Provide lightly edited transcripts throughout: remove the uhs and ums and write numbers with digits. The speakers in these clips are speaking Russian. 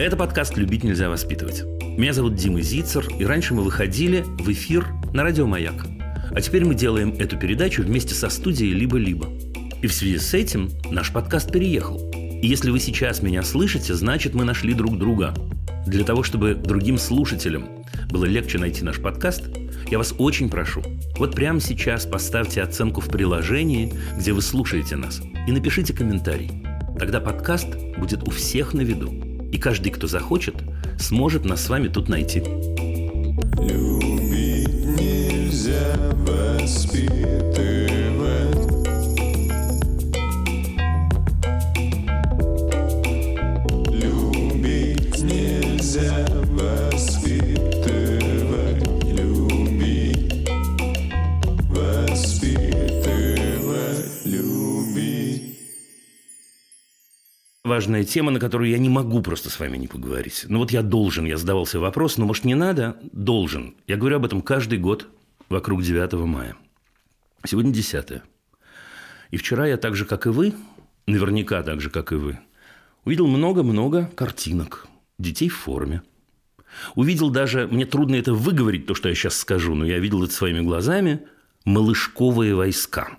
Это подкаст «Любить нельзя воспитывать». Меня зовут Дима Зицер, и раньше мы выходили в эфир на радио «Маяк». А теперь мы делаем эту передачу вместе со студией «Либо-либо». И в связи с этим наш подкаст переехал. И если вы сейчас меня слышите, значит, мы нашли друг друга. Для того, чтобы другим слушателям было легче найти наш подкаст, я вас очень прошу, вот прямо сейчас поставьте оценку в приложении, где вы слушаете нас, и напишите комментарий. Тогда подкаст будет у всех на виду, и каждый, кто захочет, сможет нас с вами тут найти. Любить нельзя воспитывать. Любить нельзя воспитывать. Любить, воспитывать, любить. Важная тема, на которую я не могу просто с вами не поговорить. Ну вот я должен, я задавался вопрос, но, может, не надо? Должен. Я говорю об этом каждый год вокруг 9 мая. Сегодня 10. И вчера я так же, как и вы, наверняка так же, как и вы, увидел много-много картинок детей в форме. Увидел даже, мне трудно это выговорить, то, что я сейчас скажу, но я видел это своими глазами, малышковые войска.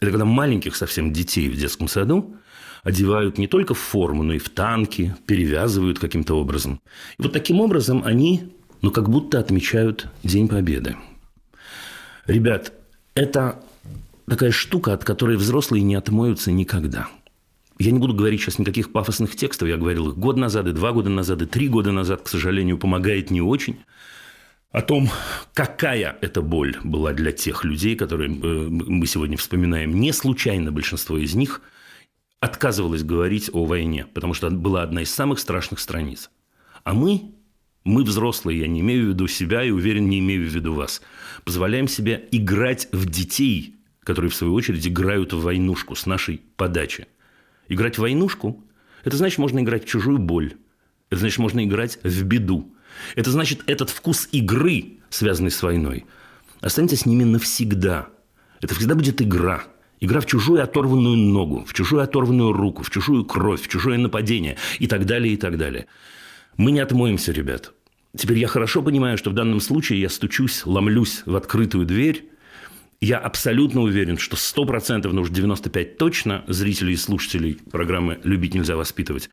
Это когда маленьких совсем детей в детском саду одевают не только в форму, но и в танки, перевязывают каким-то образом. И вот таким образом они, ну, как будто отмечают День победы. Ребят, это такая штука, от которой взрослые не отмоются никогда. Я не буду говорить сейчас никаких пафосных текстов. Я говорил их год назад, и 2 года назад, и 3 года назад, к сожалению, помогает не очень. О том, какая эта боль была для тех людей, которые мы сегодня вспоминаем. Не случайно большинство из них отказывалось говорить о войне, потому что была одна из самых страшных страниц. А мы взрослые, я не имею в виду себя и, уверен, не имею в виду вас, позволяем себе играть в детей, которые, в свою очередь, играют в войнушку с нашей подачи. Играть в войнушку – это значит, можно играть в чужую боль. Это значит, можно играть в беду. Это значит, этот вкус игры, связанный с войной, останется с ними навсегда. Это всегда будет игра. Игра в чужую оторванную ногу, в чужую оторванную руку, в чужую кровь, в чужое нападение и так далее, и так далее. Мы не отмоемся, ребят. Теперь я хорошо понимаю, что в данном случае я стучусь, ломлюсь в открытую дверь. Я абсолютно уверен, что 100%, ну уж 95% точно, зрителей и слушателей программы «Любить нельзя воспитывать»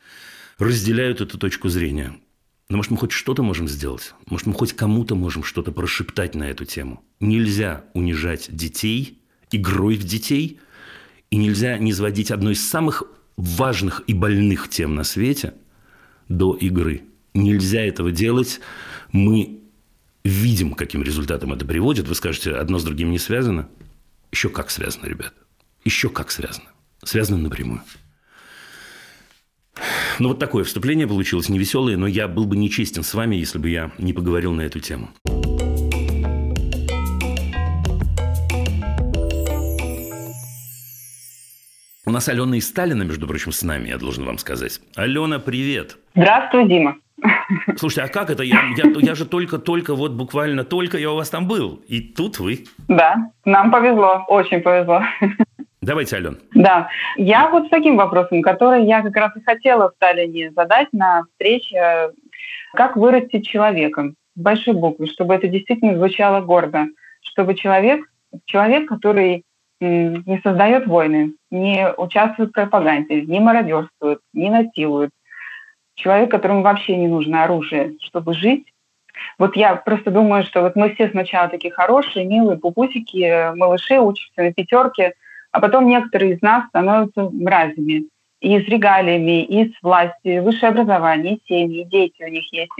разделяют эту точку зрения. Но, может, мы хоть что-то можем сделать? Может, мы хоть кому-то можем что-то прошептать на эту тему? Нельзя унижать детей игрой в детей, и нельзя не сводить одну из самых важных и больных тем на свете до игры. Нельзя этого делать. Мы видим, каким результатом это приводит. Вы скажете, одно с другим не связано. Еще как связано, ребят. Еще как связано. Связано напрямую. Ну, вот такое вступление получилось невеселое, но я был бы нечестен с вами, если бы я не поговорил на эту тему. У нас Алена из Сталина, между прочим, с нами, я должен вам сказать. Алена, привет. Здравствуй, Дима. Слушайте, а как это? Я же только вот буквально только я у вас там был. И тут вы. Да, нам повезло, очень повезло. Давайте, Ален. Да, я вот с таким вопросом, который я как раз и хотела в Сталине задать на встрече. Как вырастить человека? С большой буквы, чтобы это действительно звучало гордо. Чтобы человек, который не создает войны, не участвует в пропаганде, не мародерствует, не насилует. Человек, которому вообще не нужно оружие, чтобы жить. Вот я просто думаю, что вот мы все сначала такие хорошие, милые пупусики, малыши, учимся на пятерке, а потом некоторые из нас становятся мразями. И с регалиями, и с властью, и высшее образование, и семьи, и дети у них есть.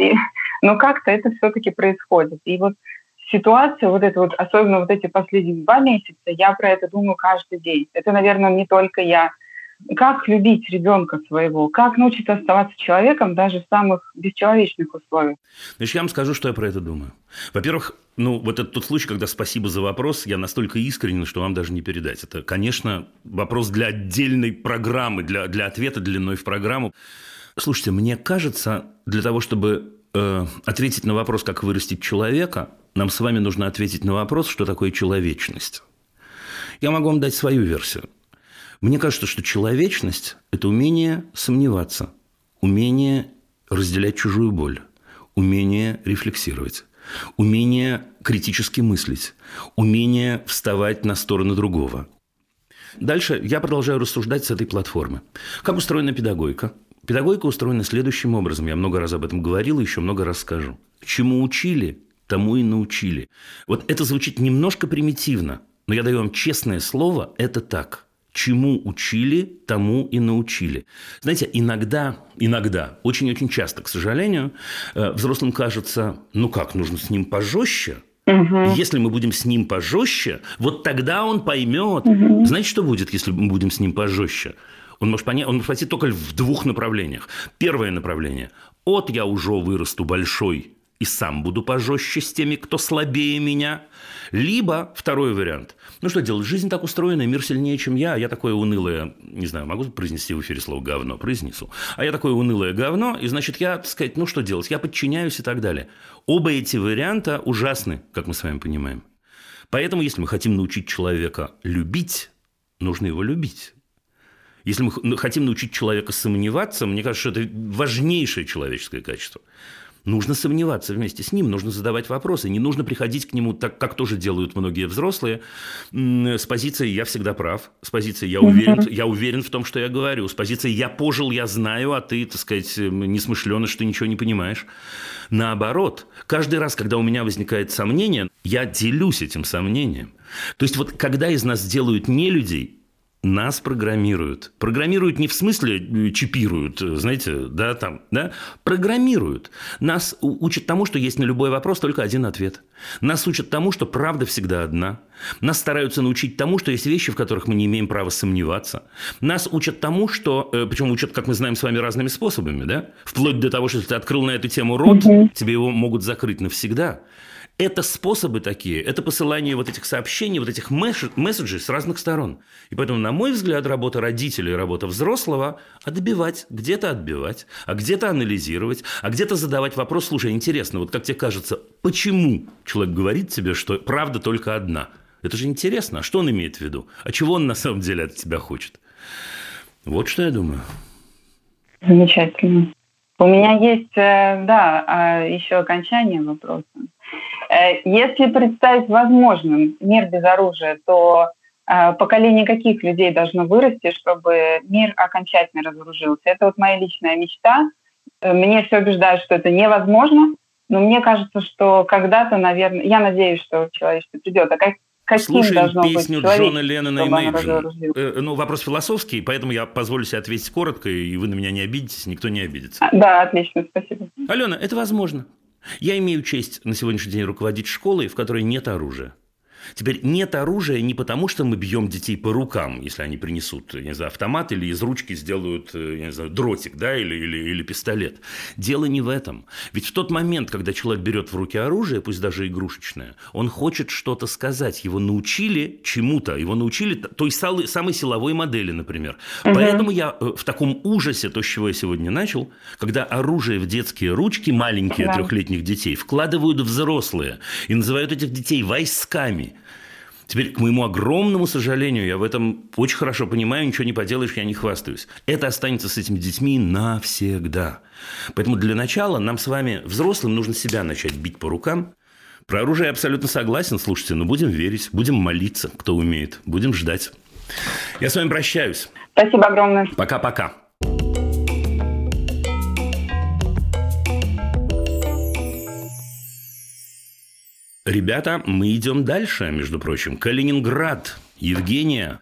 Но как-то это все-таки происходит. И вот ситуация, вот эта вот, особенно вот эти последние 2 месяца, я про это думаю каждый день. Это, наверное, не только я. Как любить ребенка своего? Как научиться оставаться человеком даже в самых бесчеловечных условиях? Значит, я вам скажу, что я про это думаю. Во-первых, ну, вот это тот случай, когда спасибо за вопрос, я настолько искренен, что вам даже не передать. Это, конечно, вопрос для отдельной программы, для ответа длиной в программу. Слушайте, мне кажется, для того, чтобы ответить на вопрос, как вырастить человека, нам с вами нужно ответить на вопрос, что такое человечность. Я могу вам дать свою версию. Мне кажется, что человечность – это умение сомневаться, умение разделять чужую боль, умение рефлексировать, умение критически мыслить, умение вставать на сторону другого. Дальше я продолжаю рассуждать с этой платформы. Как устроена педагогика? Педагогика устроена следующим образом. Я много раз об этом говорил и еще много раз скажу. Чему учили, тому и научили. Вот это звучит немножко примитивно, но я даю вам честное слово, это так. Чему учили, тому и научили. Знаете, иногда, очень-очень часто, к сожалению, взрослым кажется, ну как, нужно с ним пожестче. Угу. Если мы будем с ним пожестче, вот тогда он поймет. Угу. Знаете, что будет, если мы будем с ним пожестче? Он может пойти только в двух направлениях. Первое направление. От я уже вырасту большой и сам буду пожестче с теми, кто слабее меня. Либо второй вариант. Ну, что делать? Жизнь так устроена, мир сильнее, чем я. А я такое унылое... Не знаю, могу произнести в эфире слово «говно»? Произнесу. А я такое унылое говно, и, значит, я, так сказать, ну, что делать? Я подчиняюсь и так далее. Оба эти варианта ужасны, как мы с вами понимаем. Поэтому, если мы хотим научить человека любить, нужно его любить. Если мы хотим научить человека сомневаться, мне кажется, что это важнейшее человеческое качество. Нужно сомневаться вместе с ним, нужно задавать вопросы. Не нужно приходить к нему так, как тоже делают многие взрослые, с позиции «я всегда прав», с позиции «я уверен в том, что я говорю», с позиции «я пожил, я знаю, а ты, так сказать, несмышленый, что ты ничего не понимаешь». Наоборот, каждый раз, когда у меня возникает сомнение, я делюсь этим сомнением. То есть, вот когда из нас делают нелюдей, нас программируют. Программируют не в смысле чипируют, знаете, да, там, да. Программируют. Нас учат тому, что есть на любой вопрос только один ответ. Нас учат тому, что правда всегда одна. Нас стараются научить тому, что есть вещи, в которых мы не имеем права сомневаться. Нас учат тому, что... Причем учат, как мы знаем с вами, разными способами, да? Вплоть до того, что если ты открыл на эту тему рот, тебе его могут закрыть навсегда. Это способы такие, это посылание вот этих сообщений, вот этих месседжей с разных сторон. И поэтому, на мой взгляд, работа родителей, работа взрослого – отбивать, а где-то анализировать, а где-то задавать вопрос. Слушай, интересно, вот как тебе кажется, почему человек говорит тебе, что правда только одна? Это же интересно, а что он имеет в виду? А чего он на самом деле от тебя хочет? Вот что я думаю. Замечательно. У меня есть, да, еще окончание вопроса. Если представить возможным мир без оружия, то поколение каких людей должно вырасти, чтобы мир окончательно разоружился? Это вот моя личная мечта. Мне все убеждают, что это невозможно, но мне кажется, что когда-то, наверное, я надеюсь, что человечество придет. Слушаем песню Джона Леннона и Мэйджора. Ну, вопрос философский, поэтому я позволю себе ответить коротко, и вы на меня не обидитесь, никто не обидится. Да, отлично, спасибо. Алена, это возможно. Я имею честь на сегодняшний день руководить школой, в которой нет оружия. Теперь нет оружия не потому, что мы бьем детей по рукам, если они принесут, я не знаю, автомат или из ручки сделают, я не знаю, дротик, да, или пистолет. Дело не в этом. Ведь в тот момент, когда человек берет в руки оружие, пусть даже игрушечное, он хочет что-то сказать. Его научили чему-то, его научили той самой силовой модели, например. Угу. Поэтому я в таком ужасе, то, с чего я сегодня начал, когда оружие в детские ручки маленькие, да, трехлетних детей вкладывают взрослые и называют этих детей войсками. Теперь, к моему огромному сожалению, я в этом очень хорошо понимаю, ничего не поделаешь, я не хвастаюсь. Это останется с этими детьми навсегда. Поэтому для начала нам с вами, взрослым, нужно себя начать бить по рукам. Про оружие я абсолютно согласен, слушайте, но будем верить, будем молиться, кто умеет, будем ждать. Я с вами прощаюсь. Спасибо огромное. Пока-пока. Ребята, мы идем дальше, между прочим. Калининград. Евгения.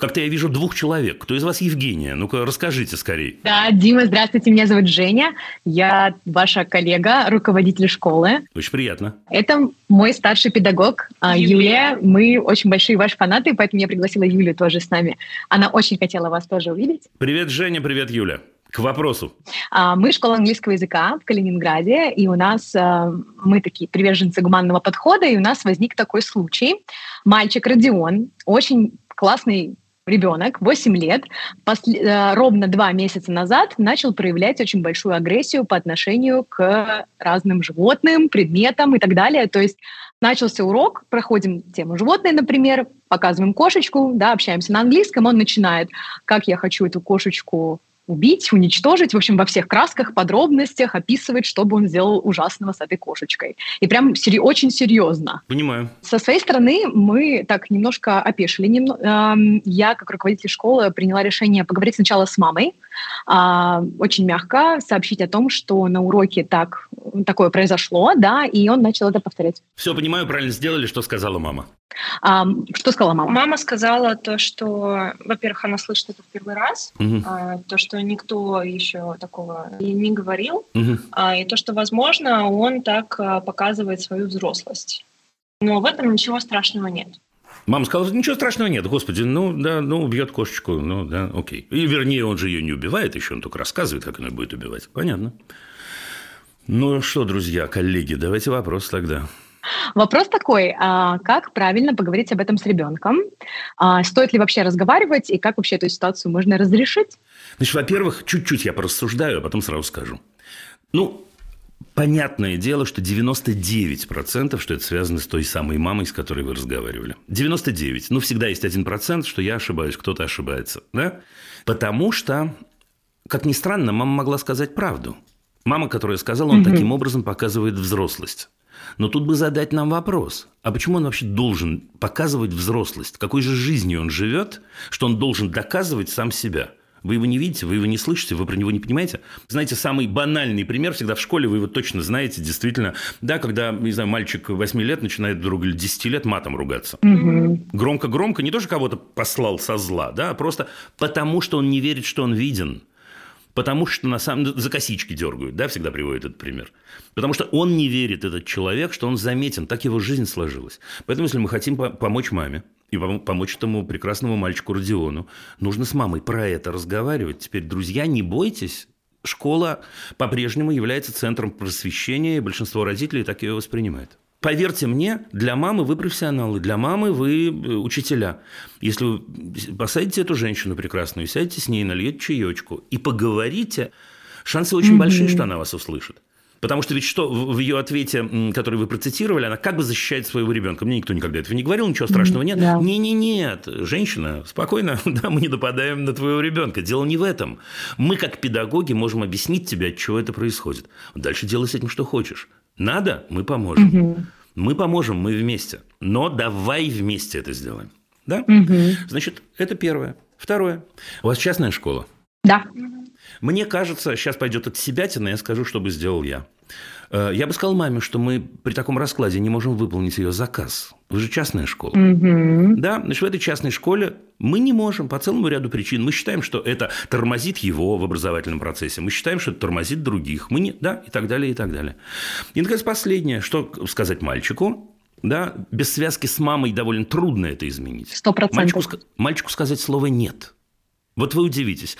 Как-то я вижу двух человек. Кто из вас Евгения? Ну-ка, расскажите скорее. Да, Дима, здравствуйте. Меня зовут Женя. Я ваша коллега, руководитель школы. Очень приятно. Это мой старший педагог Юлия. Мы очень большие ваши фанаты, поэтому я пригласила Юлю тоже с нами. Она очень хотела вас тоже увидеть. Привет, Женя. Привет, Юля. К вопросу. Мы школа английского языка в Калининграде, и у нас мы такие приверженцы гуманного подхода, и у нас возник такой случай. Мальчик Родион, очень классный ребенок, 8 лет, ровно 2 месяца назад начал проявлять очень большую агрессию по отношению к разным животным, предметам и так далее. То есть начался урок, проходим тему животные, например, показываем кошечку, да, общаемся на английском, он начинает: как я хочу эту кошечку убить, уничтожить, в общем, во всех красках, подробностях описывает, что бы он сделал ужасного с этой кошечкой. И прям очень серьезно. Понимаю. Со своей стороны мы так немножко опешили. Я, как руководитель школы, приняла решение поговорить сначала с мамой, очень мягко сообщить о том, что на уроке такое произошло, да, и он начал это повторять. Все, понимаю, правильно сделали, что сказала мама. Что сказала мама? Мама сказала то, что, во-первых, она слышит это в первый раз, то, что никто еще такого не говорил, и то, что, возможно, он так показывает свою взрослость. Но в этом ничего страшного нет. Мама сказала, ничего страшного нет, господи, убьет кошечку, окей. И вернее, он же ее не убивает еще, он только рассказывает, как она будет убивать. Понятно. Ну что, друзья, коллеги, давайте вопрос тогда. Вопрос такой, как правильно поговорить об этом с ребенком? Стоит ли вообще разговаривать, и как вообще эту ситуацию можно разрешить? Значит, во-первых, чуть-чуть я порассуждаю, а потом сразу скажу. Понятное дело, что 99%, что это связано с той самой мамой, с которой вы разговаривали. 99%. Всегда есть 1%, что я ошибаюсь, кто-то ошибается. Да? Потому что, как ни странно, мама могла сказать правду. Мама, которая сказала, он таким образом показывает взрослость. Но тут бы задать нам вопрос, а почему он вообще должен показывать взрослость? Какой же жизнью он живет, что он должен доказывать сам себя? Вы его не видите, вы его не слышите, вы про него не понимаете. Знаете, самый банальный пример всегда в школе, вы его точно знаете, действительно. Да, когда, не знаю, мальчик 8 лет начинает друг или 10 лет матом ругаться. Громко-громко, не то, что кого-то послал со зла, да, а просто потому, что он не верит, что он виден. Потому что на самом деле за косички дергают, да, всегда приводит этот пример. Потому что он не верит, этот человек, что он заметен, так его жизнь сложилась. Поэтому, если мы хотим помочь маме и помочь этому прекрасному мальчику Родиону, нужно с мамой про это разговаривать. Теперь, друзья, не бойтесь, школа по-прежнему является центром просвещения, и большинство родителей так ее воспринимает. Поверьте мне, для мамы вы профессионалы, для мамы вы учителя. Если вы посадите эту женщину прекрасную, сядьте с ней, нальете чаечку и поговорите, шансы очень большие, что она вас услышит. Потому что ведь что в ее ответе, который вы процитировали, она как бы защищает своего ребенка. Мне никто никогда этого не говорил, ничего страшного нет. Да. Нет, женщина, спокойно, да, мы не нападаем на твоего ребенка. Дело не в этом. Мы, как педагоги, можем объяснить тебе, от чего это происходит. Дальше делай с этим, что хочешь. Надо, мы поможем. Мы поможем, мы вместе. Но давай вместе это сделаем. Да? Значит, это первое. Второе. У вас частная школа? Да. Мне кажется, сейчас пойдет от себятина, я скажу, что бы сделал я. Я бы сказал маме, что мы при таком раскладе не можем выполнить ее заказ. Вы же частная школа. Да, значит, в этой частной школе мы не можем по целому ряду причин. Мы считаем, что это тормозит его в образовательном процессе. Мы считаем, что это тормозит других. И так далее, и так далее. И, наконец, последнее, что сказать мальчику. Да, без связки с мамой довольно трудно это изменить. 100%. Мальчику сказать слово «нет». Вот вы удивитесь.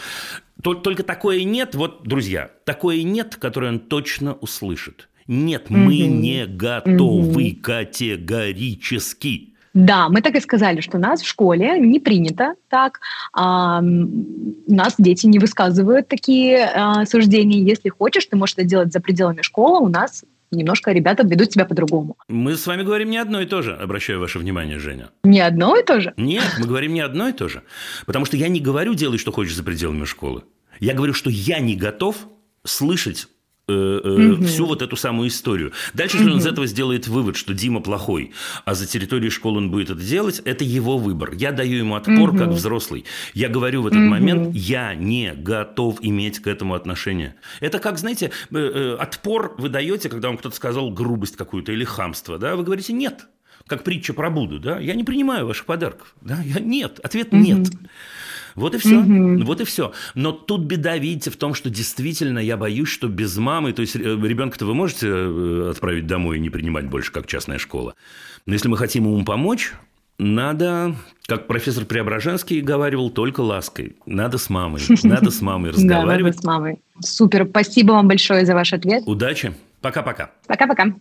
Только такое «нет», вот, друзья, такое «нет», которое он точно услышит. Нет, мы не готовы категорически. Да, мы так и сказали, что у нас в школе не принято так. У нас дети не высказывают такие суждения. Если хочешь, ты можешь это делать за пределами школы. У нас немножко ребята ведут себя по-другому. Мы с вами говорим не одно и то же, обращаю ваше внимание, Женя. Не одно и то же? Нет, мы говорим не одно и то же. Потому что я не говорю «делай, что хочешь за пределами школы». Я говорю, что я не готов слышать всю вот эту самую историю. Дальше, если он из этого сделает вывод, что Дима плохой, а за территорией школы он будет это делать, это его выбор. Я даю ему отпор, как взрослый. Я говорю в этот момент, я не готов иметь к этому отношение. Это как, знаете, отпор вы даете, когда вам кто-то сказал грубость какую-то или хамство, да? Вы говорите «нет», как притча про Будду, да? Я не принимаю ваших подарков. Да? Нет, ответ «нет». Вот и все, вот и все. Но тут беда, видите, в том, что действительно я боюсь, что без мамы, то есть ребенка-то вы можете отправить домой и не принимать больше, как частная школа. Но если мы хотим ему помочь, надо, как профессор Преображенский говаривал, только лаской. Надо с мамой разговаривать. Да, надо с мамой. Супер, спасибо вам большое за ваш ответ. Удачи, пока-пока. Пока-пока.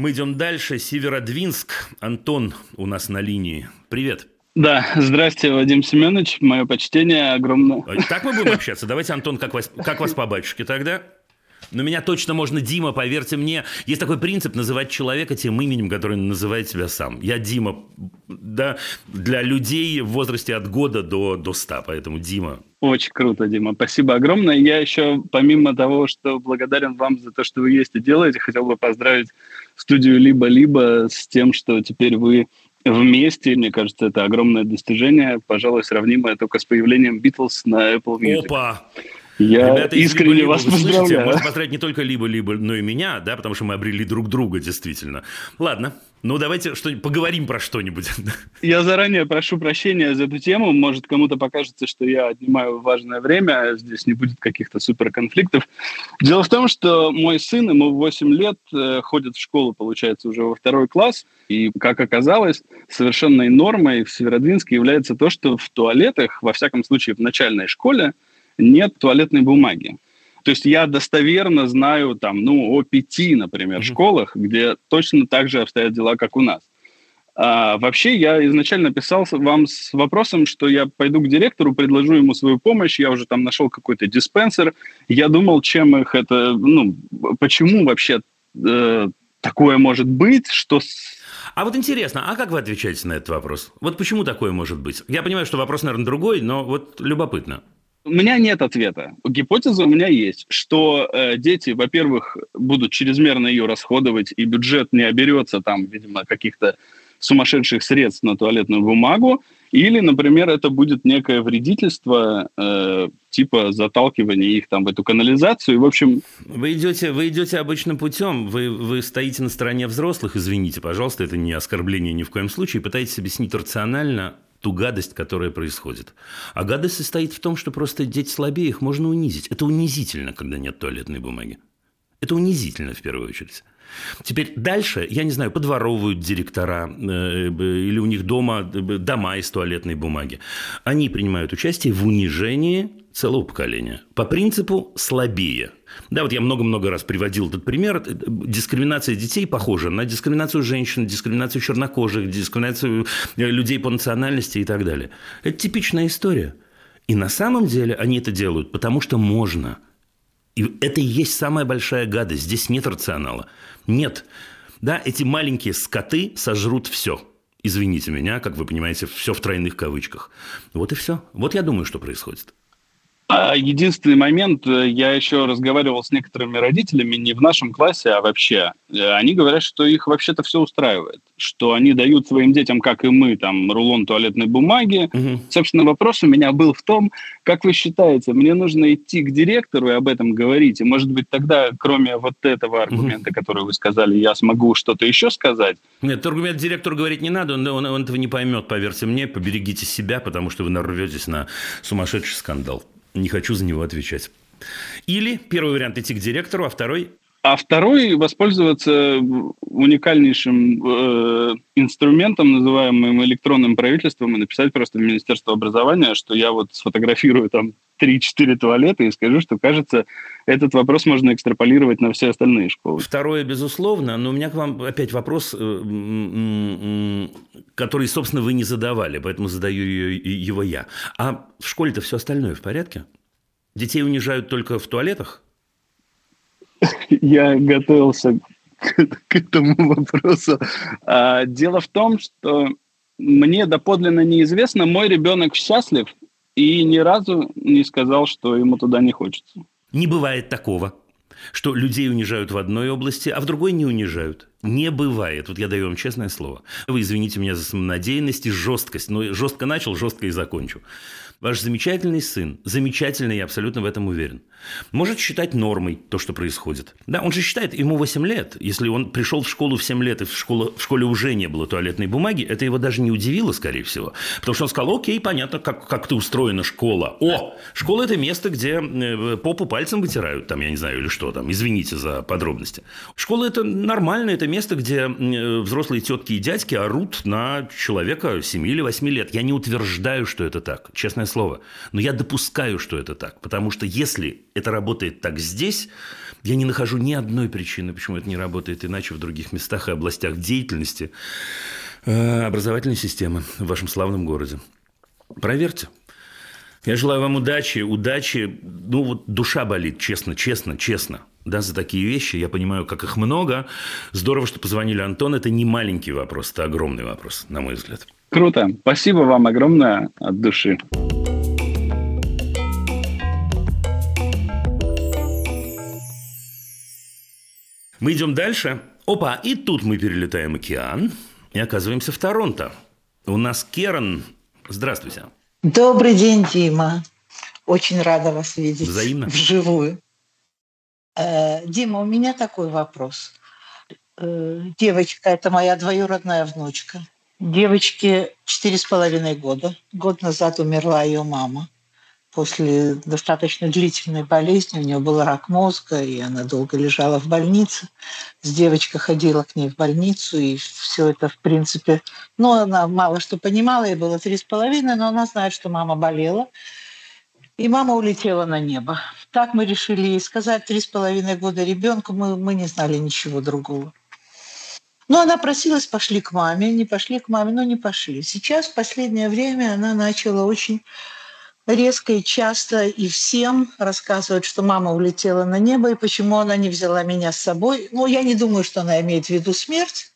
Мы идем дальше. Северодвинск. Антон у нас на линии. Привет. Да, здрасте, Вадим Семенович. Мое почтение огромное. Так мы будем общаться. Давайте, Антон, как вас по батюшке тогда? Но меня точно можно Дима, поверьте мне. Есть такой принцип называть человека тем именем, которое называет себя сам. Я Дима, да, для людей в возрасте от года до 100, поэтому Дима. Очень круто, Дима, спасибо огромное. Я еще, помимо того, что благодарен вам за то, что вы есть и делаете, хотел бы поздравить студию «Либо-либо» с тем, что теперь вы вместе. Мне кажется, это огромное достижение, пожалуй, сравнимое только с появлением «Битлз» на Apple Music. Опа! Я ребята, искренне вас поздравляю. Слышите, можно поздравить не только «Либо-либо», но и меня, да, потому что мы обрели друг друга, действительно. Ладно, ну давайте поговорим про что-нибудь. Я заранее прошу прощения за эту тему. Может, кому-то покажется, что я отнимаю важное время, здесь не будет каких-то суперконфликтов. Дело в том, что мой сын, ему 8 лет, ходит в школу, получается, уже во второй класс, и, как оказалось, совершенной нормой в Северодвинске является то, что в туалетах, во всяком случае, в начальной школе, нет туалетной бумаги. То есть я достоверно знаю там, о 5, например, школах, где точно так же обстоят дела, как у нас. А вообще я изначально писал вам с вопросом, что я пойду к директору, предложу ему свою помощь, я уже там нашел какой-то диспенсер. Я думал, чем их это... почему вообще такое может быть, что... А вот интересно, а как вы отвечаете на этот вопрос? Вот почему такое может быть? Я понимаю, что вопрос, наверное, другой, но вот любопытно. У меня нет ответа. Гипотеза у меня есть, что дети, во-первых, будут чрезмерно ее расходовать, и бюджет не оберется там, видимо, каких-то сумасшедших средств на туалетную бумагу, или, например, это будет некое вредительство, типа заталкивания их там в эту канализацию, и, в общем... Вы идете обычным путем, вы стоите на стороне взрослых, извините, пожалуйста, это не оскорбление ни в коем случае, пытаетесь объяснить рационально ту гадость, которая происходит. А гадость состоит в том, что просто дети слабее, их можно унизить. Это унизительно, когда нет туалетной бумаги. Это унизительно, в первую очередь. Теперь дальше, я не знаю, подворовывают директора, или у них дома из туалетной бумаги. Они принимают участие в унижении целого поколения. По принципу «слабее». Да, вот я много-много раз приводил этот пример. Дискриминация детей похожа на дискриминацию женщин, дискриминацию чернокожих, дискриминацию людей по национальности и так далее. Это типичная история. И на самом деле они это делают, потому что можно. И это и есть самая большая гадость. Здесь нет рационала. Нет. Да, эти маленькие скоты сожрут все. Извините меня, как вы понимаете, все в тройных кавычках. Вот и все. Вот я думаю, что происходит. Единственный момент, я еще разговаривал с некоторыми родителями, не в нашем классе, а вообще. Они говорят, что их вообще-то все устраивает, что они дают своим детям, как и мы, там, рулон туалетной бумаги. Угу. Собственно, вопрос у меня был в том, как вы считаете, мне нужно идти к директору и об этом говорить? И, может быть, тогда, кроме вот этого аргумента, который вы сказали, я смогу что-то еще сказать? Нет, аргумент директору говорить не надо, он этого не поймет, поверьте мне, поберегите себя, потому что вы нарветесь на сумасшедший скандал. Не хочу за него отвечать. Или первый вариант идти к директору, а второй... воспользоваться уникальнейшим инструментом, называемым электронным правительством, и написать просто в Министерство образования, что я вот сфотографирую там 3-4 туалета и скажу, что, кажется, этот вопрос можно экстраполировать на все остальные школы. Второе, безусловно, но у меня к вам опять вопрос, который, собственно, вы не задавали, поэтому задаю его я. А в школе-то все остальное в порядке? Детей унижают только в туалетах? Я готовился к этому вопросу. Дело в том, что мне доподлинно неизвестно, мой ребенок счастлив и ни разу не сказал, что ему туда не хочется. Не бывает такого, что людей унижают в одной области, а в другой не унижают. Не бывает. Вот я даю вам честное слово. Вы извините меня за самонадеянность и жесткость. Но жестко начал, жестко и закончу. Ваш замечательный сын, замечательный, я абсолютно в этом уверен, может считать нормой то, что происходит. Да, он же считает, ему 8 лет. Если он пришел в школу в 7 лет, и в школе уже не было туалетной бумаги, это его даже не удивило, скорее всего. Потому что он сказал, окей, понятно, как ты устроена школа. О, школа – это место, где попу пальцем вытирают, там, я не знаю, или что там, извините за подробности. Школа – это нормально, это место, где взрослые тетки и дядьки орут на человека 7 или 8 лет. Я не утверждаю, что это так, честное слово. Но я допускаю, что это так. Потому что если это работает так здесь, я не нахожу ни одной причины, почему это не работает иначе в других местах и областях деятельности образовательной системы в вашем славном городе. Проверьте. Я желаю вам удачи. Душа болит, честно. да, за такие вещи. Я понимаю, как их много. Здорово, что позвонили, Антон. Это не маленький вопрос, это огромный вопрос, на мой взгляд. Круто. Спасибо вам огромное от души. Мы идем дальше. Опа, и тут мы перелетаем океан и оказываемся в Торонто. У нас Керен. Здравствуйте. Добрый день, Дима. Очень рада вас видеть. Взаимно. Вживую. Дима, у меня такой вопрос. Девочка, это моя двоюродная внучка. Девочке 4,5 года. Год назад умерла ее мама. После достаточно длительной болезни у нее был рак мозга, и она долго лежала в больнице. С девочкой ходила к ней в больницу, и все это, в принципе... Ну, она мало что понимала, ей было 3,5, но она знает, что мама болела. И мама улетела на небо. Так мы решили ей сказать. 3,5 года ребенку, мы не знали ничего другого. Но она просилась, пошли к маме, не пошли к маме, но не пошли. Сейчас, в последнее время, она начала очень... резко и часто и всем рассказывают, что мама улетела на небо, и почему она не взяла меня с собой. Ну, я не думаю, что она имеет в виду смерть,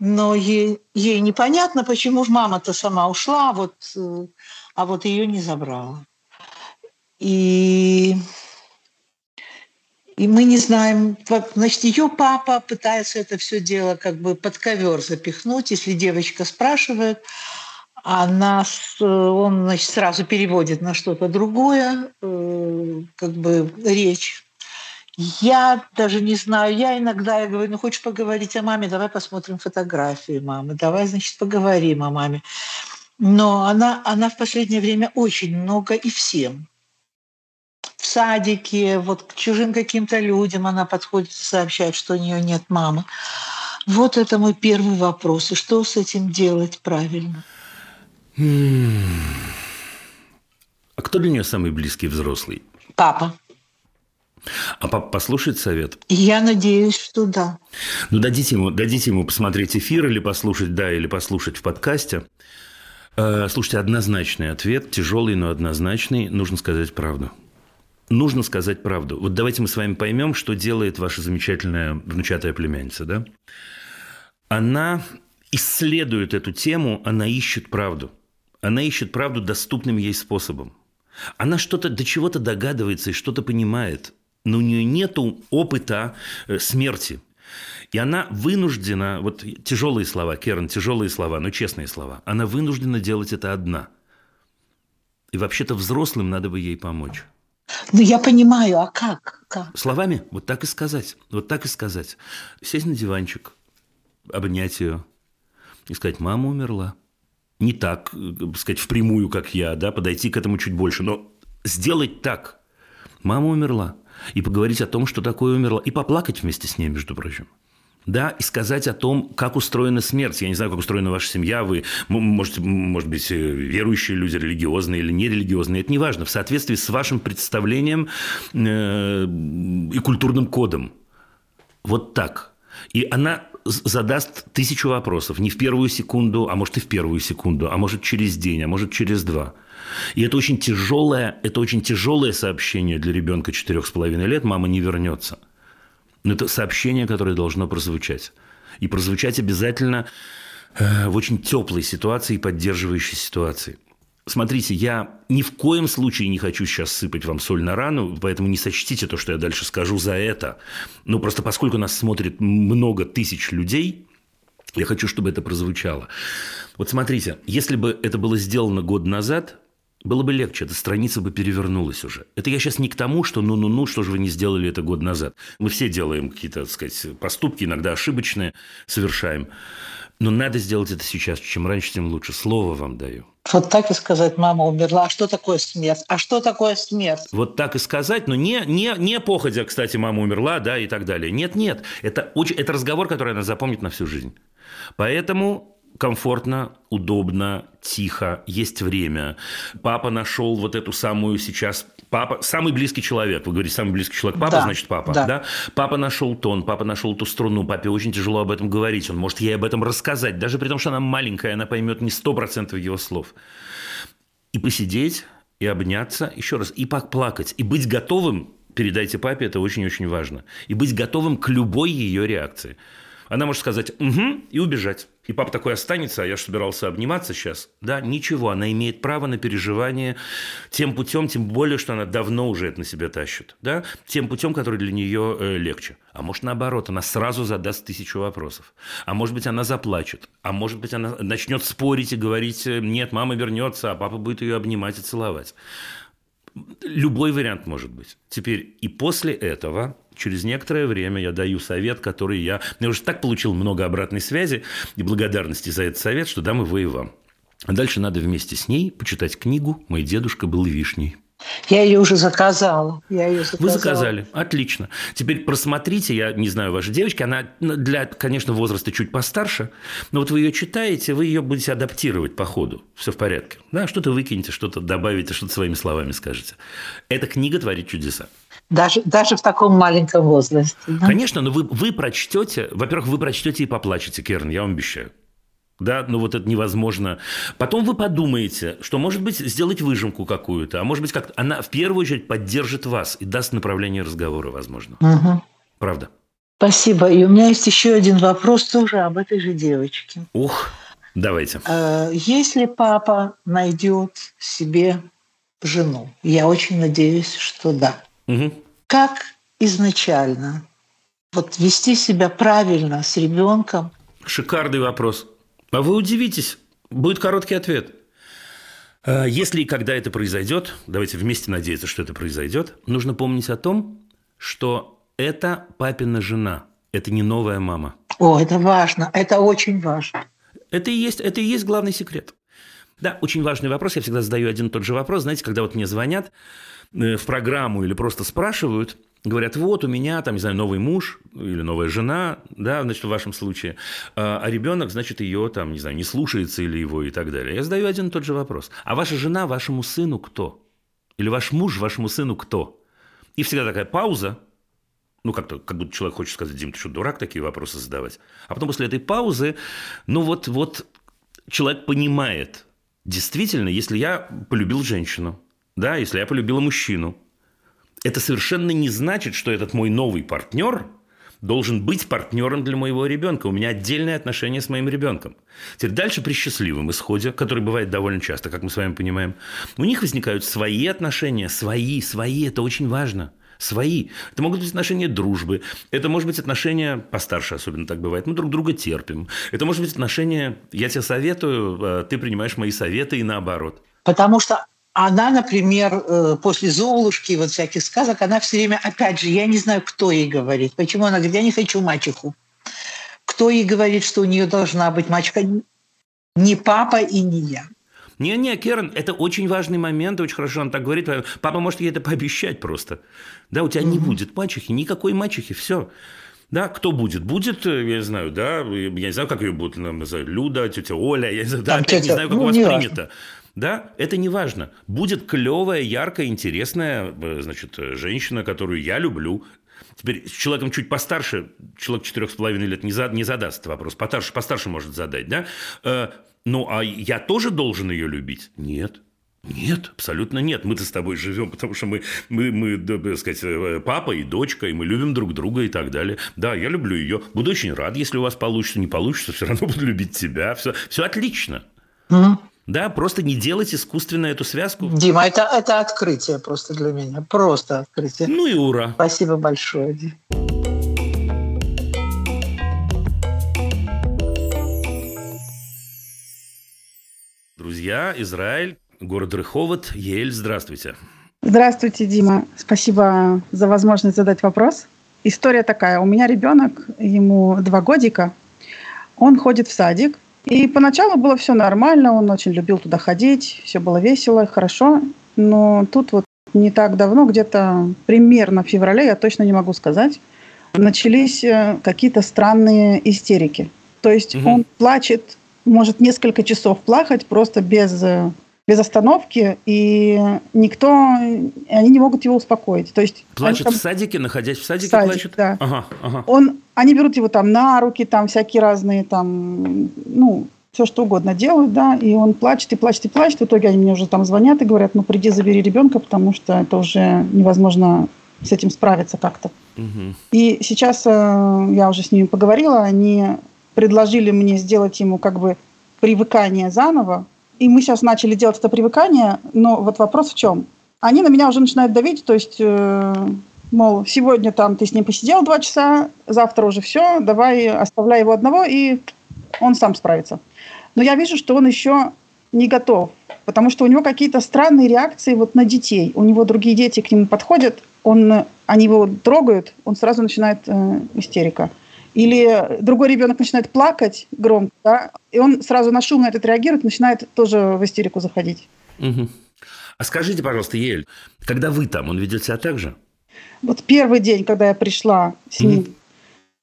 но ей непонятно, почему мама-то сама ушла, а вот ее не забрала. И мы не знаем. Значит, ее папа пытается это все дело как бы под ковер запихнуть, если девочка спрашивает. Он, значит, сразу переводит на что-то другое, как бы речь. Я даже не знаю, я иногда говорю, ну, хочешь поговорить о маме, давай посмотрим фотографии мамы, давай, значит, поговорим о маме. Но она в последнее время очень много и всем. В садике, вот к чужим каким-то людям она подходит и сообщает, что у нее нет мамы. Вот это мой первый вопрос. И что с этим делать правильно? А кто для нее самый близкий взрослый? Папа. А папа послушает совет? Я надеюсь, что да. Ну, дадите ему посмотреть эфир или послушать, да, или послушать в подкасте. Слушайте, однозначный ответ, тяжелый, но однозначный. Нужно сказать правду. Нужно сказать правду. Вот давайте мы с вами поймем, что делает ваша замечательная внучатая племянница, да? Она исследует эту тему, она ищет правду. Она ищет правду доступным ей способом. Она что-то, до чего-то догадывается и что-то понимает, но у нее нет опыта смерти. И она вынуждена, вот тяжелые слова, Керен, тяжелые слова, но честные слова, она вынуждена делать это одна. И вообще-то взрослым надо бы ей помочь. Ну, я понимаю, а как? Словами? Вот так и сказать. Вот так и сказать. Сесть на диванчик, обнять ее и сказать: мама умерла. Не так, сказать, впрямую, как я, да, подойти к этому чуть больше, но сделать так. Мама умерла. И поговорить о том, что такое умерла. И поплакать вместе с ней, между прочим. Да, и сказать о том, как устроена смерть. Я не знаю, как устроена ваша семья. Вы, может быть, верующие люди, религиозные или нерелигиозные. Это не важно. В соответствии с вашим представлением и культурным кодом. Вот так. И она... задаст 1000 вопросов. Не в первую секунду, а может, и в первую секунду. А может, через день, а может, через два. И это очень тяжелое сообщение для ребенка 4,5 лет. Мама не вернется. Но это сообщение, которое должно прозвучать. И прозвучать обязательно в очень теплой ситуации и поддерживающей ситуации. Смотрите, я ни в коем случае не хочу сейчас сыпать вам соль на рану, поэтому не сочтите то, что я дальше скажу, за это. Но просто поскольку нас смотрит много тысяч людей, я хочу, чтобы это прозвучало. Вот смотрите, если бы это было сделано год назад, было бы легче, эта страница бы перевернулась уже. Это я сейчас не к тому, что ну-ну-ну, что же вы не сделали это год назад. Мы все делаем какие-то, так сказать, поступки, иногда ошибочные, совершаем. Но надо сделать это сейчас. Чем раньше, тем лучше. Слово вам даю. Вот так и сказать: мама умерла. А что такое смерть? А что такое смерть? Вот так и сказать. Но не походя, кстати, мама умерла, да, и так далее. Нет. Это разговор, который она запомнит на всю жизнь. Поэтому... комфортно, удобно, тихо, есть время. Папа нашел вот эту самую сейчас... Папа, самый близкий человек. Вы говорите, самый близкий человек. Папа, да, значит, папа. Да. Да? Папа нашел тон, папа нашел эту струну. Папе очень тяжело об этом говорить. Он может ей об этом рассказать. Даже при том, что она маленькая, она поймет не 100% его слов. И посидеть, и обняться, еще раз, и поплакать. И быть готовым Передайте папе, это очень-очень важно. И быть готовым к любой ее реакции. Она может сказать «угу» и убежать. И папа такой останется, а я же собирался обниматься сейчас. Да, ничего, она имеет право на переживание тем путем, тем более, что она давно уже это на себя тащит. Да? Тем путем, который для нее легче. А может, наоборот, она сразу задаст 1000 вопросов. А может быть, она заплачет. А может быть, она начнет спорить и говорить «нет, мама вернется», а папа будет ее обнимать и целовать. Любой вариант может быть. Теперь и после этого... Через некоторое время я даю совет, который я... Я уже так получил много обратной связи и благодарности за этот совет, что дам его и вам. А дальше надо вместе с ней почитать книгу «Мой дедушка был вишней». Я ее уже заказала. Вы заказали. Отлично. Теперь просмотрите, я не знаю, вашей девочки, она для, конечно, возраста чуть постарше, но вот вы ее читаете, вы ее будете адаптировать по ходу. Все в порядке. Да, что-то выкинете, что-то добавите, что-то своими словами скажете. Эта книга творит чудеса. Даже в таком маленьком возрасте. Да? Конечно, но вы прочтете, во-первых, вы прочтете и поплачете, Керн, я вам обещаю. Да, ну вот это невозможно. Потом вы подумаете, что, может быть, сделать выжимку какую-то, а может быть, как-то она в первую очередь поддержит вас и даст направление разговора, возможно. Угу. Правда. Спасибо. И у меня есть еще один вопрос тоже об этой же девочке. Ух, давайте. Если папа найдет себе жену, я очень надеюсь, что да. Угу. Как изначально вот вести себя правильно с ребенком? Шикарный вопрос. А вы удивитесь. Будет короткий ответ. Если и когда это произойдет, давайте вместе надеяться, что это произойдет, нужно помнить о том, что это папина жена. Это не новая мама. О, это важно. Это очень важно. Это и есть главный секрет. Да, очень важный вопрос. Я всегда задаю один и тот же вопрос. Знаете, когда вот мне звонят в программу или просто спрашивают, говорят, вот у меня там, не знаю, новый муж или новая жена, да, значит, в вашем случае, а ребенок, значит, ее там, не знаю, не слушается или его и так далее. Я задаю один и тот же вопрос. А ваша жена вашему сыну кто? Или ваш муж вашему сыну кто? И всегда такая пауза. Ну, как-то, как будто человек хочет сказать, Дим, ты что, дурак, такие вопросы задавать? А потом после этой паузы, ну, вот человек понимает, действительно, если я полюбил женщину, да, если я полюбила мужчину, это совершенно не значит, что этот мой новый партнер должен быть партнером для моего ребенка. У меня отдельные отношения с моим ребенком. Теперь дальше при счастливом исходе, который бывает довольно часто, как мы с вами понимаем, у них возникают свои отношения, свои, это очень важно. Свои. Это могут быть отношения дружбы. Это, может быть, отношения постарше, особенно так бывает. Мы друг друга терпим. Это, может быть, отношения «я тебе советую, ты принимаешь мои советы» и наоборот. Потому что она, например, после «Золушки» и вот всяких сказок, она все время, опять же, я не знаю, кто ей говорит. Почему она говорит, я не хочу мачеху. Кто ей говорит, что у нее должна быть мачеха? Не папа и не я. Не, Керн, это очень важный момент, очень хорошо она так говорит. Папа может ей это пообещать просто. Да, у тебя не будет мачехи, никакой мачехи, все. Да, кто будет, я не знаю, да, я не знаю, как ее будут называть, Люда, тетя Оля, я не знаю, да, опять не знаю, как у вас принято. Да, это не важно. Будет клевая, яркая, интересная, значит, женщина, которую я люблю. Теперь с человеком чуть постарше, человек 4,5 лет не задаст этот вопрос. Постарше может задать, да? Ну, а я тоже должен ее любить? Нет, абсолютно нет. Мы-то с тобой живем, потому что мы, так сказать, папа и дочка, и мы любим друг друга и так далее. Да, я люблю ее. Буду очень рад, если у вас получится, не получится, все равно буду любить тебя. Все отлично. Mm-hmm. Да, просто не делать искусственно эту связку. Дима, это открытие просто для меня. Просто открытие. Ну и ура. Спасибо большое, Дима. Друзья, Израиль, город Рыховод, Ель, здравствуйте. Здравствуйте, Дима. Спасибо за возможность задать вопрос. История такая. У меня ребенок, ему 2 годика. Он ходит в садик. И поначалу было все нормально, он очень любил туда ходить, все было весело, хорошо. Но тут вот не так давно, где-то примерно в феврале, я точно не могу сказать, начались какие-то странные истерики. То есть он плачет, может несколько часов плакать просто без остановки, и они не могут его успокоить. То есть плачет в садике, находясь в садике, плачет? Да. Ага. Они берут его там на руки, там всякие разные, там, ну, все что угодно делают, да, и он плачет. В итоге они мне уже там звонят и говорят, ну, приди, забери ребенка, потому что это уже невозможно с этим справиться как-то. Угу. И сейчас я уже с ними поговорила, они предложили мне сделать ему как бы привыкание заново, и мы сейчас начали делать это привыкание, но вот вопрос в чем? Они на меня уже начинают давить, то есть, мол, сегодня там ты с ним посидел 2 часа, завтра уже все, давай оставляй его одного, и он сам справится. Но я вижу, что он еще не готов, потому что у него какие-то странные реакции вот на детей. У него другие дети к нему подходят, они его трогают, он сразу начинает истерика. Или другой ребенок начинает плакать громко, да, и он сразу на шум на этот реагирует, начинает тоже в истерику заходить. Угу. А скажите, пожалуйста, Ель, когда вы там, он ведет себя так же? Вот первый день, когда я пришла с ним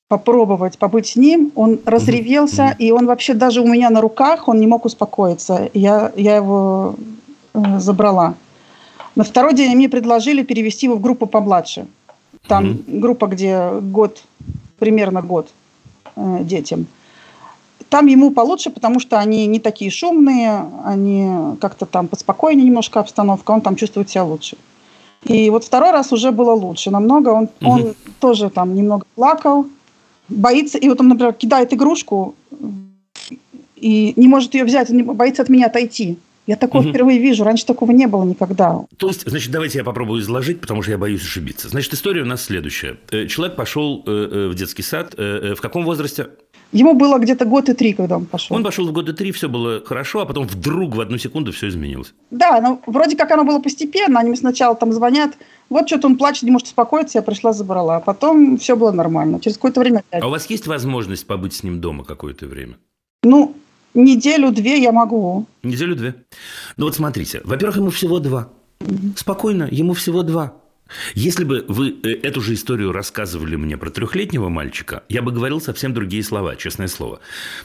попробовать побыть с ним, он разревелся, и он вообще даже у меня на руках, он не мог успокоиться. Я его забрала. На второй день мне предложили перевести его в группу помладше. Там группа, где примерно год детям. Там ему получше, потому что они не такие шумные, они как-то там поспокойнее немножко обстановка, он там чувствует себя лучше. И вот второй раз уже было лучше намного, он тоже там немного плакал, боится, и вот он, например, кидает игрушку и не может ее взять, он боится от меня отойти. Я такого впервые вижу, раньше такого не было никогда. То есть, значит, давайте я попробую изложить, потому что я боюсь ошибиться. Значит, история у нас следующая. Человек пошел в детский сад. В каком возрасте? Ему было где-то 1 и 3 года, когда он пошел. Он пошел в 1 и 3 года, все было хорошо, а потом вдруг в одну секунду все изменилось. Да, но вроде как оно было постепенно. Они мне сначала там звонят, вот что-то он плачет, не может успокоиться, я пришла, забрала. А потом все было нормально. Через какое-то время опять. А у вас есть возможность побыть с ним дома какое-то время? Ну, 1-2 недели я могу. 1-2 недели? Ну вот смотрите, во-первых, ему всего 2. Спокойно, ему всего 2. Если бы вы эту же историю рассказывали мне про 3-летнего мальчика, я бы говорил совсем другие слова, честное слово.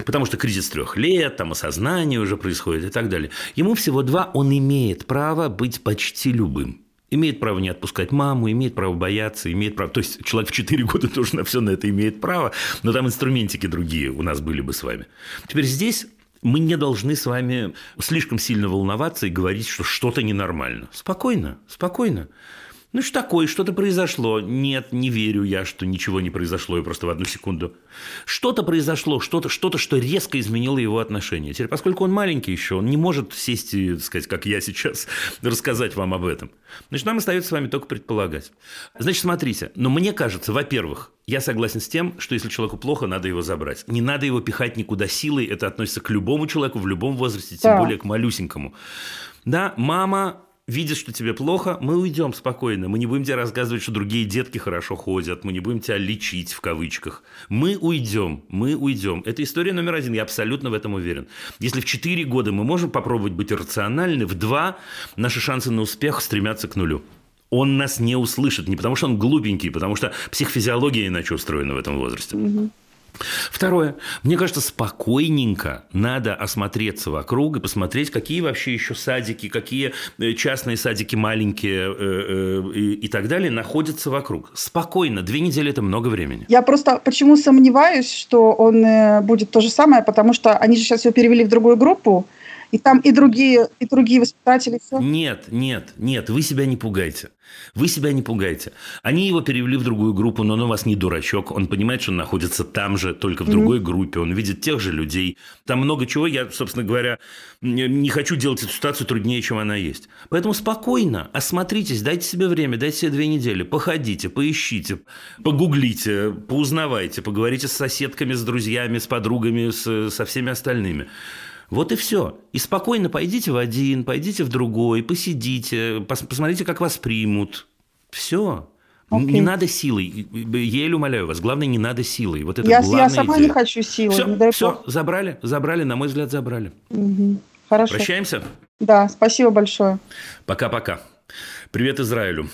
Потому что кризис 3 лет, там осознание уже происходит и так далее. Ему всего 2, он имеет право быть почти любым. Имеет право не отпускать маму, имеет право бояться, имеет право... То есть, человек в 4 года тоже на все на это имеет право, но там инструментики другие у нас были бы с вами. Теперь здесь... Мы не должны с вами слишком сильно волноваться и говорить, что что-то ненормально. Спокойно, спокойно. Ну, что такое? Что-то произошло. Нет, не верю я, что ничего не произошло, и просто в одну секунду. Что-то произошло, что-то, что резко изменило его отношение. Теперь, поскольку он маленький еще, он не может сесть и, так сказать, как я сейчас, рассказать вам об этом. Значит, нам остается с вами только предполагать. Значит, смотрите. Но мне кажется, во-первых, я согласен с тем, что если человеку плохо, надо его забрать. Не надо его пихать никуда силой. Это относится к любому человеку в любом возрасте, тем более к малюсенькому. Да, мама... Видишь, что тебе плохо, мы уйдем спокойно. Мы не будем тебе рассказывать, что другие детки хорошо ходят. Мы не будем тебя лечить, в кавычках. Мы уйдем, мы уйдем. Это история номер 1, я абсолютно в этом уверен. Если в 4 года мы можем попробовать быть рациональны, в 2 наши шансы на успех стремятся к нулю. Он нас не услышит. Не потому, что он глупенький, потому что психофизиология иначе устроена в этом возрасте. Угу. Второе. Мне кажется, спокойненько надо осмотреться вокруг и посмотреть, какие вообще еще садики, какие частные садики маленькие и так далее находятся вокруг. Спокойно. 2 недели – это много времени. Я просто почему сомневаюсь, что он будет то же самое, потому что они же сейчас его перевели в другую группу, и там и другие воспитатели. Все. Нет, вы себя не пугайте. Вы себя не пугайте. Они его перевели в другую группу, но он у вас не дурачок. Он понимает, что он находится там же, только в другой группе. Он видит тех же людей. Там много чего. Я, собственно говоря, не хочу делать эту ситуацию труднее, чем она есть. Поэтому спокойно осмотритесь, дайте себе время, дайте себе 2 недели. Походите, поищите, погуглите, поузнавайте, поговорите с соседками, с друзьями, с подругами, со всеми остальными. Вот и все. И спокойно пойдите в один, пойдите в другой, посидите, посмотрите, как вас примут. Все. Okay. Не надо силой. Еле умоляю вас. Главное, не надо силой. Вот это главная идея. Я сама не хочу силы. Все. Забрали. На мой взгляд, забрали. Угу. Хорошо. Прощаемся? Да. Спасибо большое. Пока-пока. Привет Израилю.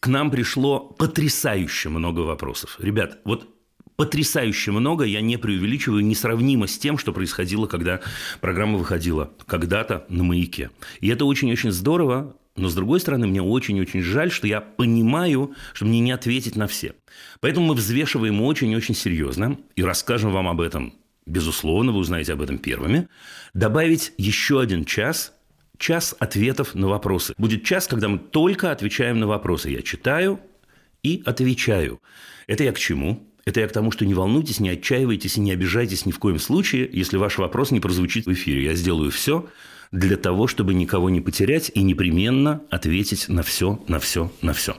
К нам пришло потрясающе много вопросов. Ребят, вот потрясающе много, я не преувеличиваю, несравнимо с тем, что происходило, когда программа выходила когда-то на «Маяке». И это очень-очень здорово, но, с другой стороны, мне очень-очень жаль, что я понимаю, что мне не ответить на все. Поэтому мы взвешиваем очень-очень серьезно и расскажем вам об этом безусловно, вы узнаете об этом первыми, добавить еще один час. Час ответов на вопросы. Будет час, когда мы только отвечаем на вопросы. Я читаю и отвечаю. Это я к чему? Это я к тому, что не волнуйтесь, не отчаивайтесь и не обижайтесь ни в коем случае, если ваш вопрос не прозвучит в эфире. Я сделаю все для того, чтобы никого не потерять и непременно ответить на все, на все, на все.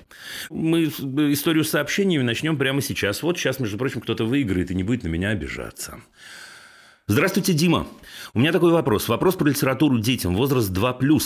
Мы историю с сообщениями начнем прямо сейчас. Вот сейчас, между прочим, кто-то выиграет и не будет на меня обижаться. Здравствуйте, Дима. У меня такой вопрос. Вопрос про литературу детям. Возраст 2+.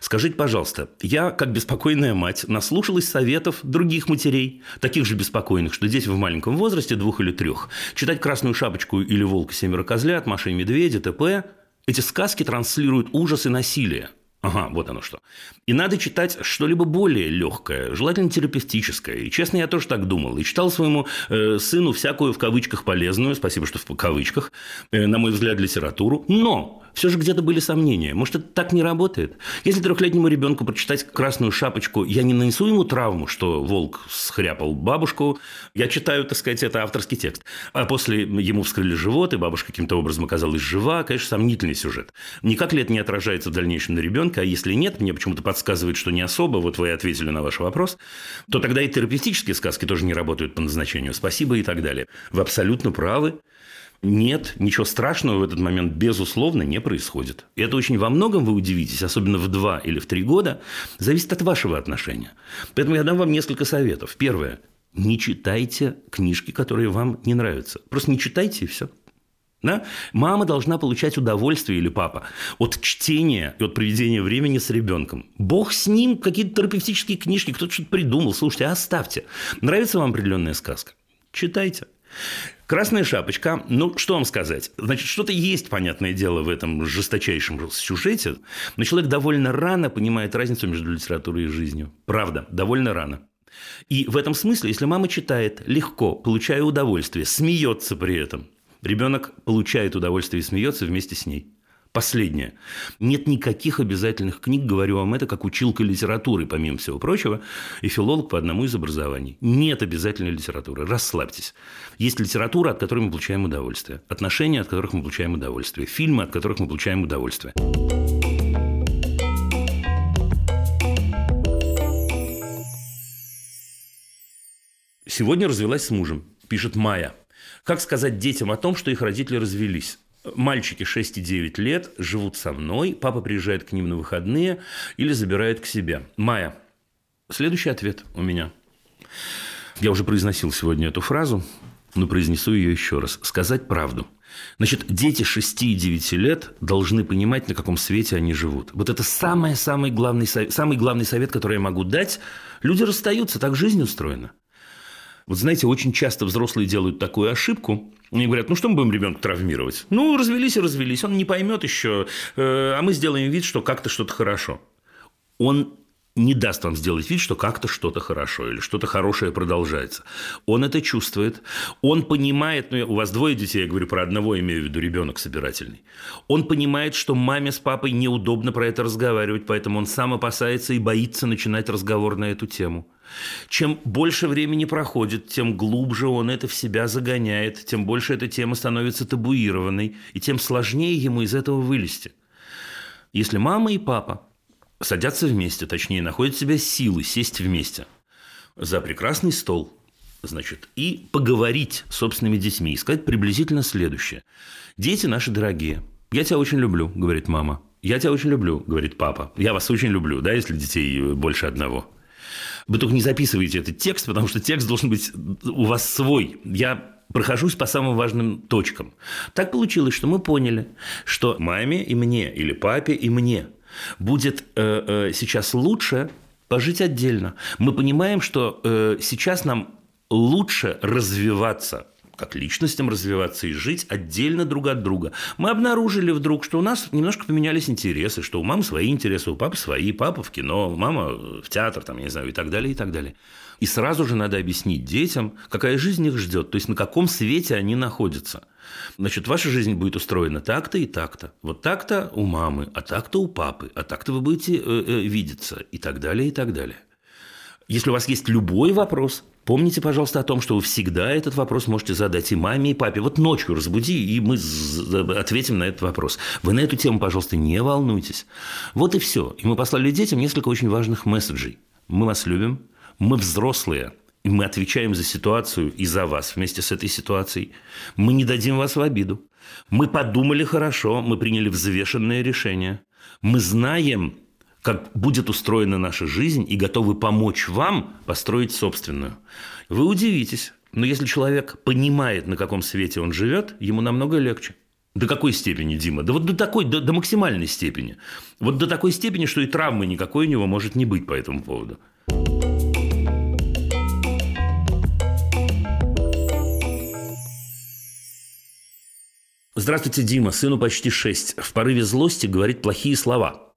Скажите, пожалуйста, я, как беспокойная мать, наслушалась советов других матерей, таких же беспокойных, что дети в маленьком возрасте, 2 или 3, читать «Красную шапочку» или «Волк и Семеро козлят», «Маша и Медведь», т.п. Эти сказки транслируют ужас и насилие. Ага, вот оно что. И надо читать что-либо более легкое, желательно терапевтическое. И, честно, я тоже так думал. И читал своему сыну всякую, в кавычках, полезную, спасибо, что в кавычках, на мой взгляд, литературу. Но все же где-то были сомнения. Может, это так не работает? Если 3-летнему ребенку прочитать «Красную шапочку», я не нанесу ему травму, что волк схряпал бабушку. Я читаю, так сказать, это авторский текст. А после ему вскрыли живот, и бабушка каким-то образом оказалась жива. Конечно, сомнительный сюжет. Никак ли это не отражается в дальнейшем на ребенке? А если нет, мне почему-то подсказывает, что не особо, вот вы и ответили на ваш вопрос, то тогда и терапевтические сказки тоже не работают по назначению. Спасибо и так далее. Вы абсолютно правы. Нет, ничего страшного в этот момент, безусловно, не происходит. И это очень во многом, вы удивитесь, особенно в 2 или в 3 года, зависит от вашего отношения. Поэтому я дам вам несколько советов. Первое. Не читайте книжки, которые вам не нравятся. Просто не читайте, и все. Да? Мама должна получать удовольствие, или папа, от чтения и от проведения времени с ребенком. Бог с ним, какие-то терапевтические книжки, кто-то что-то придумал. Слушайте, оставьте. Нравится вам определенная сказка? Читайте. «Красная шапочка». Ну, что вам сказать? Значит, что-то есть, понятное дело, в этом жесточайшем сюжете. Но человек довольно рано понимает разницу между литературой и жизнью. Правда, довольно рано. И в этом смысле, если мама читает легко, получая удовольствие, смеется при этом, ребенок получает удовольствие и смеется вместе с ней. Последнее. Нет никаких обязательных книг, говорю вам это, как училка литературы, помимо всего прочего, и филолог по одному из образований. Нет обязательной литературы. Расслабьтесь. Есть литература, от которой мы получаем удовольствие. Отношения, от которых мы получаем удовольствие. Фильмы, от которых мы получаем удовольствие. Сегодня развелась с мужем, пишет Майя. Как сказать детям о том, что их родители развелись? Мальчики 6 и 9 лет живут со мной, папа приезжает к ним на выходные или забирает к себе. Майя, следующий ответ у меня. Я уже произносил сегодня эту фразу, но произнесу ее еще раз. Сказать правду. Значит, дети 6 и 9 лет должны понимать, на каком свете они живут. Вот это самый главный совет, который я могу дать. Люди расстаются, так жизнь устроена. Вот знаете, очень часто взрослые делают такую ошибку. Они говорят, ну, что мы будем ребенка травмировать? Ну, развелись и развелись, он не поймет еще, а мы сделаем вид, что как-то что-то хорошо. Он не даст вам сделать вид, что как-то что-то хорошо или что-то хорошее продолжается. Он это чувствует, он понимает, ну, у вас 2 детей, я говорю про одного, имею в виду ребенок собирательный. Он понимает, что маме с папой неудобно про это разговаривать, поэтому он сам опасается и боится начинать разговор на эту тему. Чем больше времени проходит, тем глубже он это в себя загоняет, тем больше эта тема становится табуированной, и тем сложнее ему из этого вылезти. Если мама и папа садятся вместе, точнее, находят в себе силы сесть вместе за прекрасный стол, значит, и поговорить с собственными детьми, и сказать приблизительно следующее. «Дети наши дорогие, я тебя очень люблю», – говорит мама. «Я тебя очень люблю», – говорит папа. «Я вас очень люблю», да, если детей больше одного. Вы только не записываете этот текст, потому что текст должен быть у вас свой. Я прохожусь по самым важным точкам. Так получилось, что мы поняли, что маме и мне, или папе и мне будет сейчас лучше пожить отдельно. Мы понимаем, что сейчас нам лучше развиваться, как личностям развиваться и жить отдельно друг от друга. Мы обнаружили вдруг, что у нас немножко поменялись интересы, что у мамы свои интересы, у папы свои, папа в кино, мама в театр, там, я не знаю, и так далее, и так далее. И сразу же надо объяснить детям, какая жизнь их ждет, то есть на каком свете они находятся. Значит, ваша жизнь будет устроена так-то и так-то. Вот так-то у мамы, а так-то у папы, а так-то вы будете видеться, и так далее, и так далее. Если у вас есть любой вопрос, помните, пожалуйста, о том, что вы всегда этот вопрос можете задать и маме, и папе. Вот ночью разбуди, и мы ответим на этот вопрос. Вы на эту тему, пожалуйста, не волнуйтесь. Вот и все. И мы послали детям несколько очень важных месседжей. Мы вас любим, мы взрослые, и мы отвечаем за ситуацию и за вас вместе с этой ситуацией. Мы не дадим вас в обиду. Мы подумали хорошо, мы приняли взвешенное решение. Мы знаем, как будет устроена наша жизнь, и готовы помочь вам построить собственную. Вы удивитесь, но если человек понимает, на каком свете он живет, ему намного легче. До какой степени, Дима? Да вот до такой, до максимальной степени. Вот до такой степени, что и травмы никакой у него может не быть по этому поводу. Здравствуйте, Дима. Сыну почти 6. В порыве злости говорит плохие слова.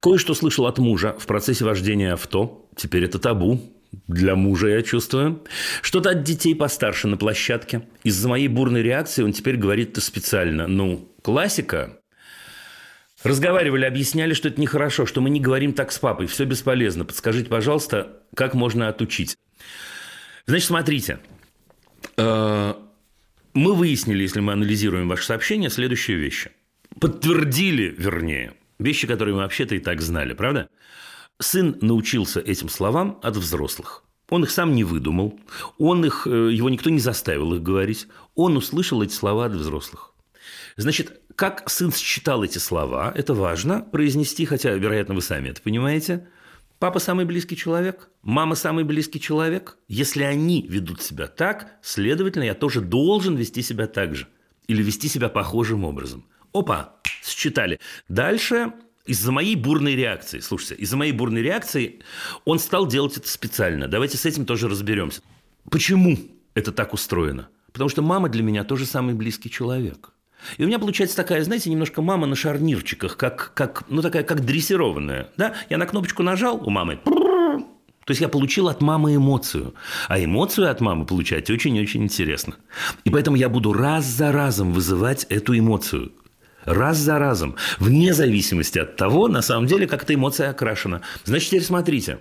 Кое-что слышал от мужа в процессе вождения авто. Теперь это табу. Для мужа, я чувствую. Что-то от детей постарше на площадке. Из-за моей бурной реакции он теперь говорит-то специально. Ну, классика. Разговаривали, объясняли, что это нехорошо, что мы не говорим так с папой. Все бесполезно. Подскажите, пожалуйста, как можно отучить? Значит, смотрите. Мы выяснили, если мы анализируем ваше сообщение, следующие вещи. Подтвердили, вернее, вещи, которые мы вообще-то и так знали, правда? Сын научился этим словам от взрослых. Он их сам не выдумал, его никто не заставил их говорить. Он услышал эти слова от взрослых. Значит, как сын считал эти слова, это важно произнести, хотя, вероятно, вы сами это понимаете. Папа самый близкий человек, мама самый близкий человек. Если они ведут себя так, следовательно, я тоже должен вести себя так же. Или вести себя похожим образом. Опа! Считали. Дальше из-за моей бурной реакции. Слушайте, из-за моей бурной реакции он стал делать это специально. Давайте с этим тоже разберемся. Почему это так устроено? Потому что мама для меня тоже самый близкий человек. И у меня получается такая, знаете, немножко мама на шарнирчиках, как дрессированная. Да? Я на кнопочку нажал у мамы. То есть я получил от мамы эмоцию. А эмоцию от мамы получать очень-очень интересно. И поэтому я буду раз за разом вызывать эту эмоцию. Раз за разом. Вне зависимости от того, на самом деле, как эта эмоция окрашена. Значит, теперь смотрите.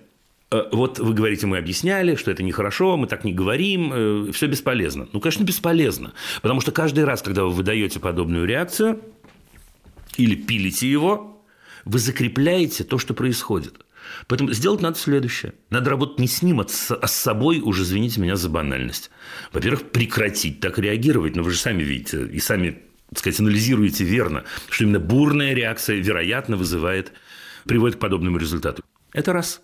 Вот вы говорите, мы объясняли, что это нехорошо, мы так не говорим, все бесполезно. Ну, конечно, бесполезно. Потому что каждый раз, когда вы выдаете подобную реакцию или пилите его, вы закрепляете то, что происходит. Поэтому сделать надо следующее. Надо работать не с ним, а с собой, уже извините меня за банальность. Во-первых, прекратить так реагировать. Но вы же сами видите и сами, так сказать, анализируете верно, что именно бурная реакция, вероятно, приводит к подобному результату. Это раз.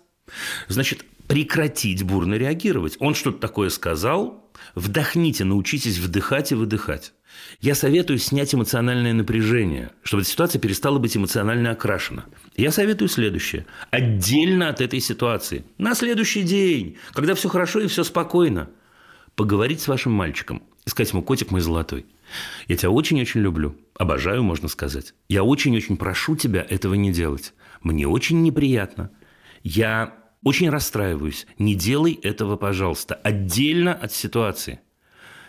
Значит, прекратить бурно реагировать. Он что-то такое сказал. Вдохните, научитесь вдыхать и выдыхать. Я советую снять эмоциональное напряжение, чтобы эта ситуация перестала быть эмоционально окрашена. Я советую следующее. Отдельно от этой ситуации. На следующий день, когда все хорошо и все спокойно, поговорить с вашим мальчиком и сказать ему: котик мой золотой, я тебя очень-очень люблю. Обожаю, можно сказать. Я очень-очень прошу тебя этого не делать. Мне очень неприятно. Я очень расстраиваюсь. Не делай этого, пожалуйста. Отдельно от ситуации.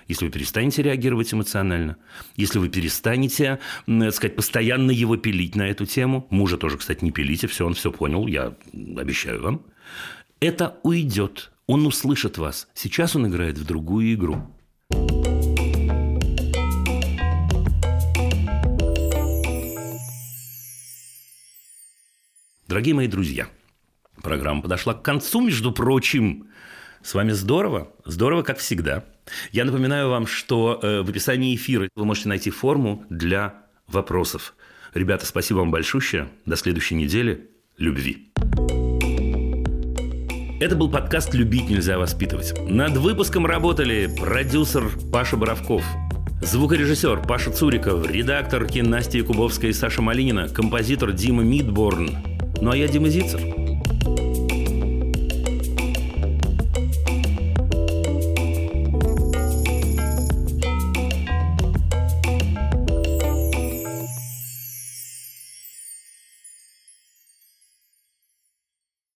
Если вы перестанете реагировать эмоционально, если вы перестанете, так сказать, постоянно его пилить на эту тему. Мужа тоже, кстати, не пилите. Все, он все понял. Я обещаю вам. Это уйдет. Он услышит вас. Сейчас он играет в другую игру. Дорогие мои друзья, программа подошла к концу, между прочим. С вами здорово. Здорово, как всегда. Я напоминаю вам, что в описании эфира вы можете найти форму для вопросов. Ребята, спасибо вам большущее. До следующей недели. Любви. Это был подкаст «Любить нельзя воспитывать». Над выпуском работали продюсер Паша Боровков, звукорежиссер Паша Цуриков, редакторки Настя Якубовская и Саша Малинина, композитор Дима Мидборн. Ну а я Дима Зицер.